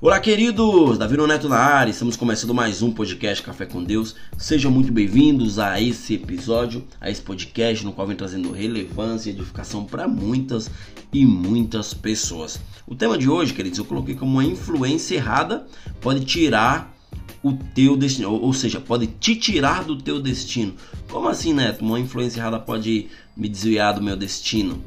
Olá, queridos! Davinoneto na área, estamos começando mais um podcast Café com Deus. Sejam muito bem-vindos a esse episódio, a esse podcast no qual vem trazendo relevância e edificação para muitas e muitas pessoas. O tema de hoje, queridos, eu coloquei como uma influência errada pode tirar o teu destino, ou seja, pode te tirar do teu destino. Como assim, Neto? Uma influência errada pode me desviar do meu destino?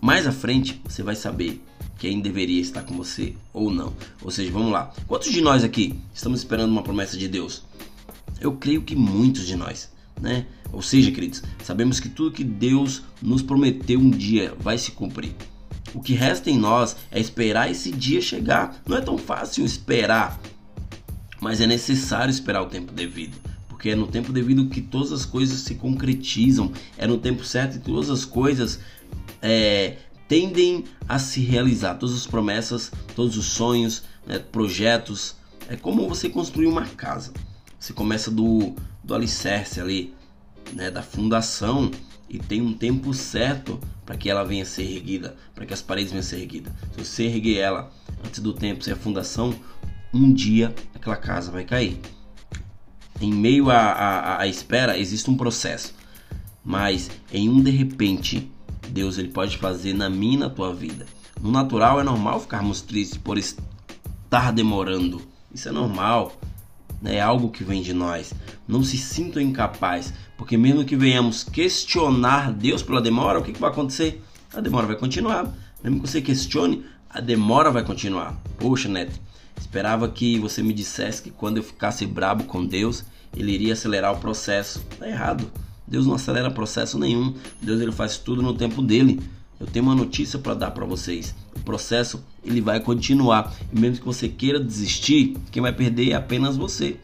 Mais à frente você vai saber quem deveria estar com você ou não. Ou seja, vamos lá. Quantos de nós aqui estamos esperando uma promessa de Deus? Eu creio que muitos de nós, né? Ou seja, queridos, sabemos que tudo que Deus nos prometeu um dia vai se cumprir. O que resta em nós é esperar esse dia chegar. Não é tão fácil esperar, mas é necessário esperar o tempo devido. Porque é no tempo devido que todas as coisas se concretizam. É no tempo certo que todas as coisas tendem a se realizar, todas as promessas, todos os sonhos, né, projetos. É como você construir uma casa. Você começa do alicerce ali, né, da fundação, e tem um tempo certo para que ela venha a ser erguida, para que as paredes venham a ser erguidas. Se você erguer ela antes do tempo, sem a fundação, um dia aquela casa vai cair. Em meio à espera existe um processo, mas em um de repente Deus ele pode fazer na minha e na tua vida. No natural é normal ficarmos tristes por estar demorando. Isso é normal, né? É algo que vem de nós. Não se sintam incapazes, porque mesmo que venhamos questionar Deus pela demora, o que vai acontecer? A demora vai continuar. Mesmo que você questione, a demora vai continuar. Poxa, Neto, esperava que você me dissesse que quando eu ficasse brabo com Deus, ele iria acelerar o processo. Tá errado. Deus não acelera processo nenhum. Deus ele faz tudo no tempo dele. Eu tenho uma notícia para dar para vocês. O processo ele vai continuar. E mesmo que você queira desistir, quem vai perder é apenas você.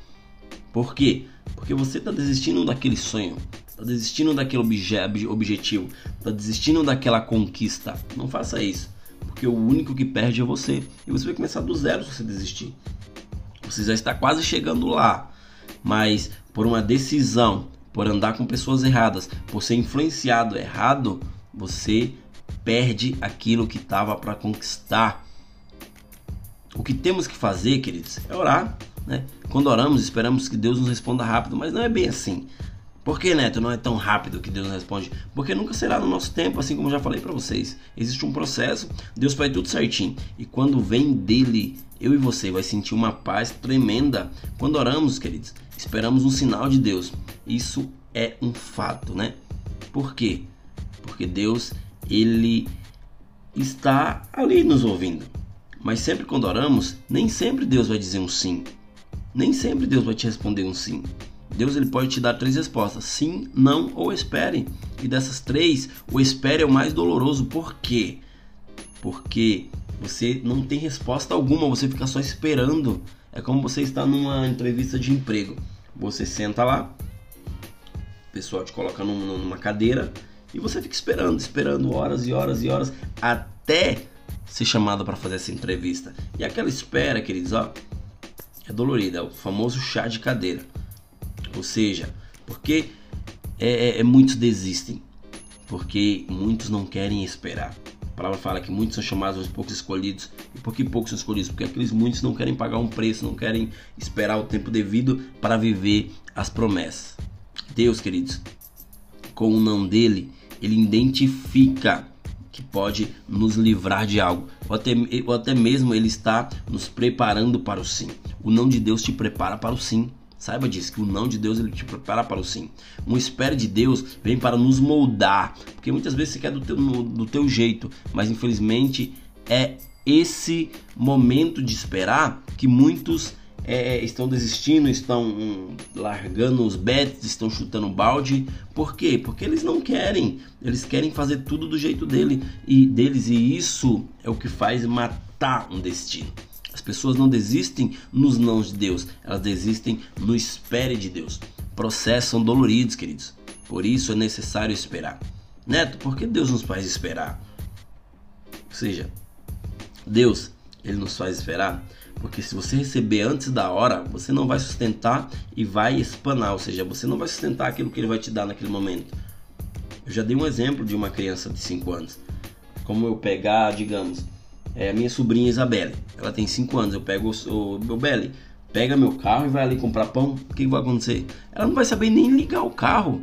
Por quê? Porque você está desistindo daquele sonho, está desistindo daquele objetivo, está desistindo daquela conquista. Não faça isso, porque o único que perde é você. E você vai começar do zero se você desistir. Você já está quase chegando lá, mas por uma decisão, por andar com pessoas erradas, por ser influenciado errado, você perde aquilo que estava para conquistar. O que temos que fazer, queridos, é orar, né? Quando oramos, esperamos que Deus nos responda rápido, mas não é bem assim. Por que, Neto, não é tão rápido que Deus responde? Porque nunca será no nosso tempo, assim como eu já falei para vocês. Existe um processo, Deus faz tudo certinho. E quando vem dele, eu e você vai sentir uma paz tremenda. Quando oramos, queridos, esperamos um sinal de Deus. Isso é um fato, né? Por quê? Porque Deus, ele está ali nos ouvindo. Mas sempre quando oramos, nem sempre Deus vai dizer um sim. Nem sempre Deus vai te responder um sim. Deus ele pode te dar três respostas: sim, não ou espere. E dessas três, o espere é o mais doloroso. Por quê? Porque você não tem resposta alguma, você fica só esperando. É como você está numa entrevista de emprego. Você senta lá, o pessoal te coloca numa cadeira e você fica esperando horas e horas e horas até ser chamado para fazer essa entrevista. E aquela espera, queridos, ó, é dolorida, é o famoso chá de cadeira. Ou seja, porque muitos desistem, porque muitos não querem esperar. A palavra fala que muitos são chamados, mas poucos escolhidos. E por que poucos são escolhidos? Porque aqueles muitos não querem pagar um preço, não querem esperar o tempo devido para viver as promessas. Deus, queridos, com o não dele, ele identifica que pode nos livrar de algo, ou até mesmo ele está nos preparando para o sim. O não de Deus te prepara para o sim. Saiba disso, que o não de Deus ele te prepara para o sim. Uma espera de Deus vem para nos moldar, porque muitas vezes você quer do teu jeito, mas infelizmente é esse momento de esperar que muitos estão desistindo, estão largando os bets, estão chutando balde. Por quê? Porque eles não querem, eles querem fazer tudo do jeito deles, e isso é o que faz matar um destino. As pessoas não desistem nos nãos de Deus, elas desistem no espere de Deus. Processos são doloridos, queridos, por isso é necessário esperar. Neto, por que Deus nos faz esperar? Ou seja, Deus ele nos faz esperar porque se você receber antes da hora, você não vai sustentar e vai espanar, ou seja, você não vai sustentar aquilo que ele vai te dar naquele momento. Eu já dei um exemplo de uma criança de 5 anos, como eu pegar, digamos, é a minha sobrinha Isabelle. Ela tem 5 anos. Eu pego o Belly, pega meu carro e vai ali comprar pão. O que vai acontecer? Ela não vai saber nem ligar o carro.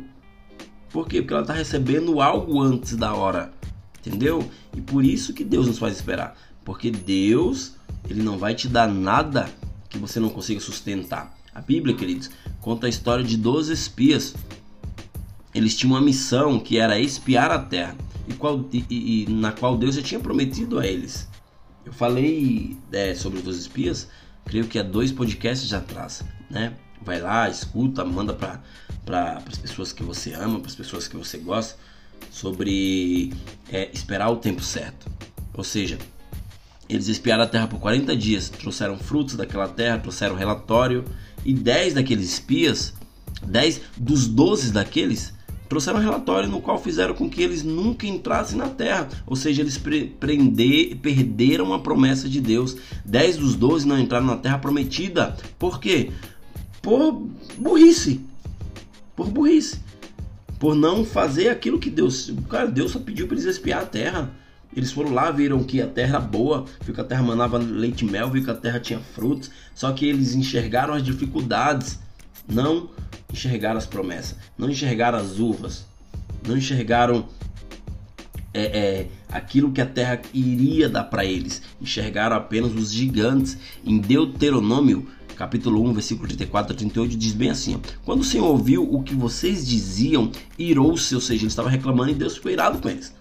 Por quê? Porque ela está recebendo algo antes da hora. Entendeu? E por isso que Deus nos faz esperar. Porque Deus, ele não vai te dar nada que você não consiga sustentar. A Bíblia, queridos, conta a história de 12 espias. Eles tinham uma missão que era espiar a terra. Na qual Deus já tinha prometido a eles. Eu falei sobre os 12 espias, creio que há 2 podcasts já atrás, né? Vai lá, escuta, manda para as pessoas que você ama, para as pessoas que você gosta, sobre esperar o tempo certo. Ou seja, eles espiaram a terra por 40 dias, trouxeram frutos daquela terra, trouxeram relatório, e 10 daqueles espias, 10 dos 12 daqueles, trouxeram um relatório no qual fizeram com que eles nunca entrassem na terra. Ou seja, eles perderam a promessa de Deus. 10 dos 12 não entraram na terra prometida. Por quê? Por burrice. Por não fazer aquilo que Deus... Cara, Deus só pediu para eles espiar a terra. Eles foram lá, viram que a terra era boa, viu que a terra manava leite e mel, viu que a terra tinha frutos. Só que eles enxergaram as dificuldades. Não enxergaram as promessas, não enxergaram as uvas, não enxergaram aquilo que a terra iria dar para eles, enxergaram apenas os gigantes. Em Deuteronômio, capítulo 1, versículo 34 a 38, diz bem assim, ó: quando o Senhor ouviu o que vocês diziam, irou-se, ou seja, ele estava reclamando e Deus foi irado com eles.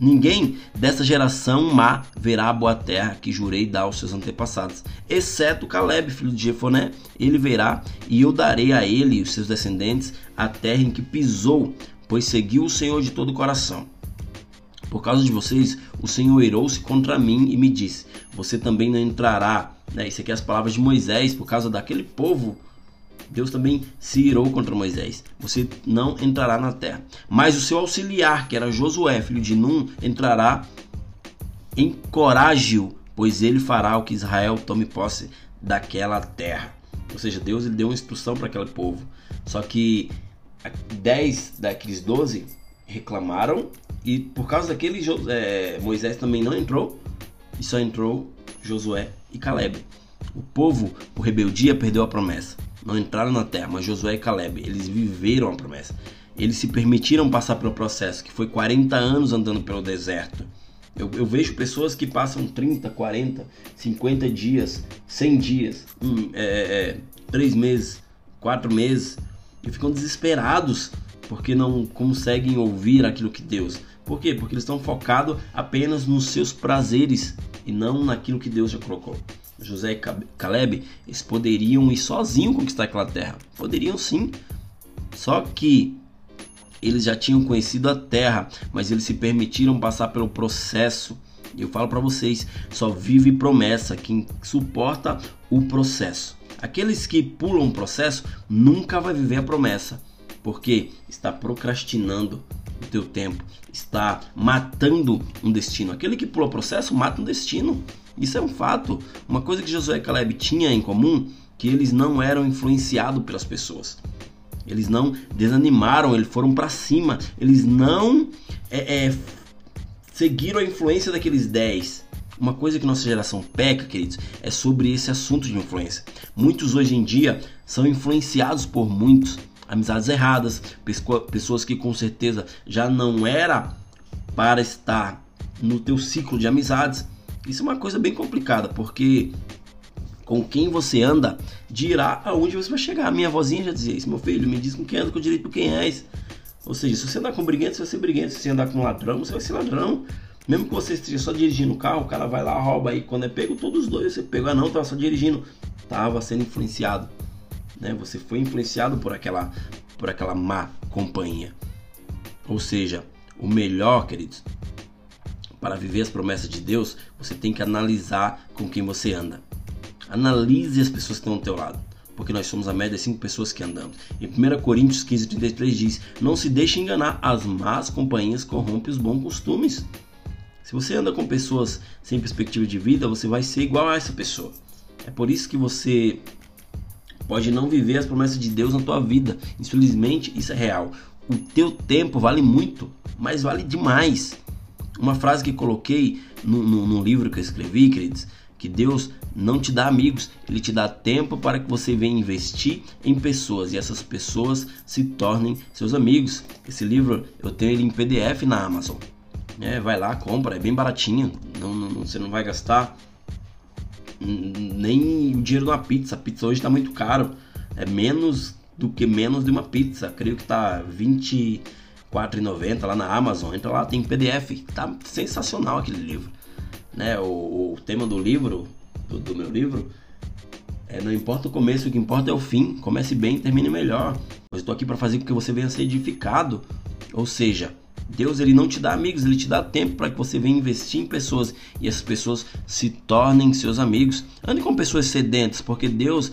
Ninguém dessa geração má verá a boa terra que jurei dar aos seus antepassados, exceto Caleb, filho de Jefoné. Ele verá, e eu darei a ele e os seus descendentes a terra em que pisou, pois seguiu o Senhor de todo o coração. Por causa de vocês, o Senhor irou-se contra mim e me disse: você também não entrará. Isso aqui é as palavras de Moisés. Por causa daquele povo, Deus também se irou contra Moisés: você não entrará na terra. Mas o seu auxiliar, que era Josué, filho de Nun, entrará em coragem, pois ele fará o que Israel tome posse daquela terra. Ou seja, Deus, ele deu uma instrução para aquele povo. Só que 10 daqueles 12 reclamaram, e por causa daquele Moisés também não entrou, e só entrou Josué e Caleb. O povo, por rebeldia, perdeu a promessa. Não entraram na terra, mas Josué e Caleb, eles viveram a promessa. Eles se permitiram passar pelo processo, que foi 40 anos andando pelo deserto. Eu vejo pessoas que passam 30, 40, 50 dias, 100 dias, 3 meses, 4 meses, e ficam desesperados porque não conseguem ouvir aquilo que Deus... Por quê? Porque eles estão focados apenas nos seus prazeres e não naquilo que Deus já colocou. Josué e Caleb, eles poderiam ir sozinhos conquistar aquela terra. Poderiam sim. Só que eles já tinham conhecido a terra, mas eles se permitiram passar pelo processo. E eu falo para vocês, só vive promessa quem suporta o processo. Aqueles que pulam o processo nunca vai viver a promessa, porque está procrastinando o teu tempo, está matando um destino. Aquele que pula o processo mata um destino. Isso é um fato. Uma coisa que Josué e Caleb tinham em comum, que eles não eram influenciados pelas pessoas. Eles não desanimaram, eles foram para cima. Eles não seguiram a influência daqueles 10. Uma coisa que nossa geração peca, queridos, é sobre esse assunto de influência. Muitos hoje em dia são influenciados por muitos. Amizades erradas, pessoas que com certeza já não era para estar no teu ciclo de amizades. Isso é uma coisa bem complicada, porque com quem você anda dirá aonde você vai chegar. Minha vozinha já dizia isso: meu filho, me diz com quem anda, que eu direito por quem és. Ou seja, se você andar com briguento, você vai ser briguento. Se você andar com ladrão, você vai ser ladrão. Mesmo que você esteja só dirigindo o carro, o cara vai lá, rouba. E quando é pego, todos os dois, você pegou, não, tava só dirigindo. Tava sendo influenciado, né? Você foi influenciado por aquela má companhia. Ou seja, o melhor, queridos, para viver as promessas de Deus, você tem que analisar com quem você anda. Analise as pessoas que estão ao teu lado, porque nós somos a média de 5 pessoas que andamos. Em 1 Coríntios 15:33 diz: não se deixe enganar, as más companhias corrompem os bons costumes. Se você anda com pessoas sem perspectiva de vida, você vai ser igual a essa pessoa. É por isso que você pode não viver as promessas de Deus na tua vida. Infelizmente, isso é real. O teu tempo vale muito, mas vale demais. Uma frase que coloquei no livro que eu escrevi, queridos, que Deus não te dá amigos, Ele te dá tempo para que você venha investir em pessoas e essas pessoas se tornem seus amigos. Esse livro eu tenho ele em PDF na Amazon. Vai lá, compra, é bem baratinho, você não vai gastar nem o dinheiro de uma pizza. A pizza hoje está muito caro, é menos de uma pizza, creio que está R$24,90 lá na Amazon. Entra lá, tem PDF, tá sensacional aquele livro. O tema do livro, do meu livro, é: não importa o começo, o que importa é o fim. Comece bem, termine melhor. Eu estou aqui para fazer com que você venha ser edificado. Ou seja, Deus, Ele não te dá amigos, Ele te dá tempo para que você venha investir em pessoas e essas pessoas se tornem seus amigos. Ande com pessoas sedentas, porque Deus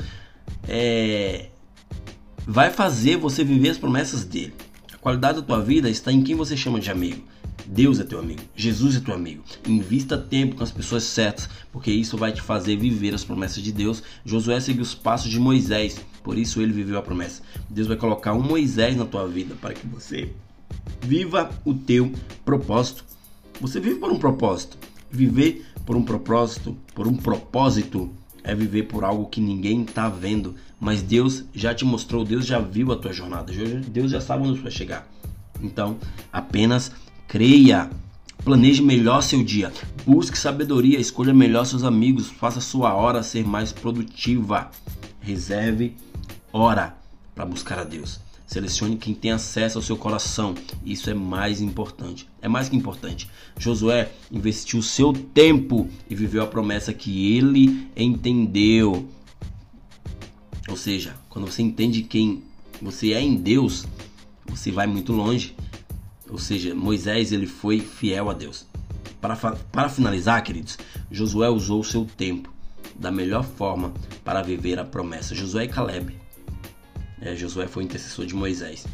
vai fazer você viver as promessas dEle. A qualidade da tua vida está em quem você chama de amigo. Deus é teu amigo, Jesus é teu amigo. Invista tempo com as pessoas certas, porque isso vai te fazer viver as promessas de Deus. Josué seguiu os passos de Moisés, por isso ele viveu a promessa. Deus vai colocar um Moisés na tua vida para que você viva o teu propósito. Você vive por um propósito. Viver por um propósito, é viver por algo que ninguém está vendo, mas Deus já te mostrou, Deus já viu a tua jornada, Deus já sabe onde você vai chegar. Então, apenas creia, planeje melhor seu dia, busque sabedoria, escolha melhor seus amigos, faça sua hora ser mais produtiva, reserve hora para buscar a Deus, selecione quem tem acesso ao seu coração, isso é mais importante, é mais que importante. Josué investiu seu tempo e viveu a promessa que ele entendeu. Ou seja, quando você entende quem você é em Deus, você vai muito longe. Ou seja, Moisés, ele foi fiel a Deus. Para finalizar, queridos, Josué usou o seu tempo da melhor forma para viver a promessa. Josué e Caleb. Josué foi o intercessor de Moisés.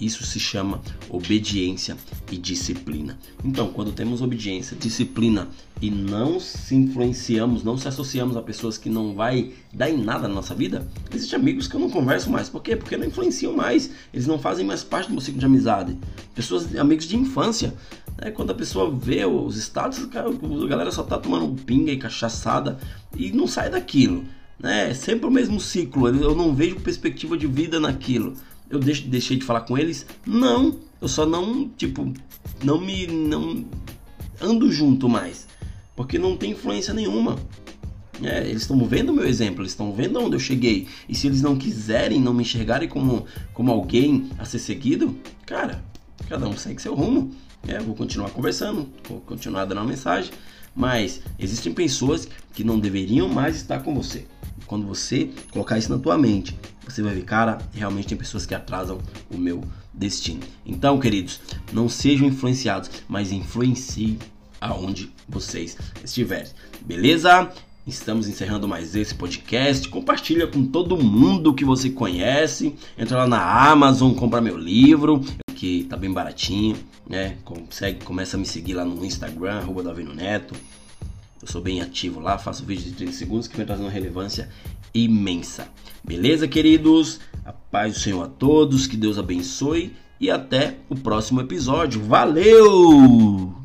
Isso se chama obediência e disciplina. Então, quando temos obediência, disciplina e não se influenciamos, não se associamos a pessoas que não vai dar em nada na nossa vida, existem amigos que eu não converso mais. Por quê? Porque não influenciam mais, eles não fazem mais parte do meu ciclo de amizade. Pessoas, amigos de infância, quando a pessoa vê os status, a galera só tá tomando pinga e cachaçada e não sai daquilo. É sempre o mesmo ciclo, eu não vejo perspectiva de vida naquilo. Eu deixei de falar com eles? Não, eu só não ando junto mais, porque não tem influência nenhuma. Eles estão vendo o meu exemplo, eles estão vendo onde eu cheguei, e se eles não quiserem, não me enxergarem como alguém a ser seguido, cara, cada um segue seu rumo. Eu vou continuar conversando, vou continuar dando uma mensagem, mas existem pessoas que não deveriam mais estar com você. Quando você colocar isso na tua mente, você vai ver, cara, realmente tem pessoas que atrasam o meu destino. Então, queridos, não sejam influenciados, mas influencie aonde vocês estiverem. Beleza? Estamos encerrando mais esse podcast. Compartilha com todo mundo que você conhece. Entra lá na Amazon, compra meu livro, que tá bem baratinho, começa a me seguir lá no Instagram, @davinoneto. Eu sou bem ativo lá, faço vídeos de 30 segundos que vem trazendo uma relevância imensa. Beleza, queridos? A paz do Senhor a todos, que Deus abençoe e até o próximo episódio. Valeu!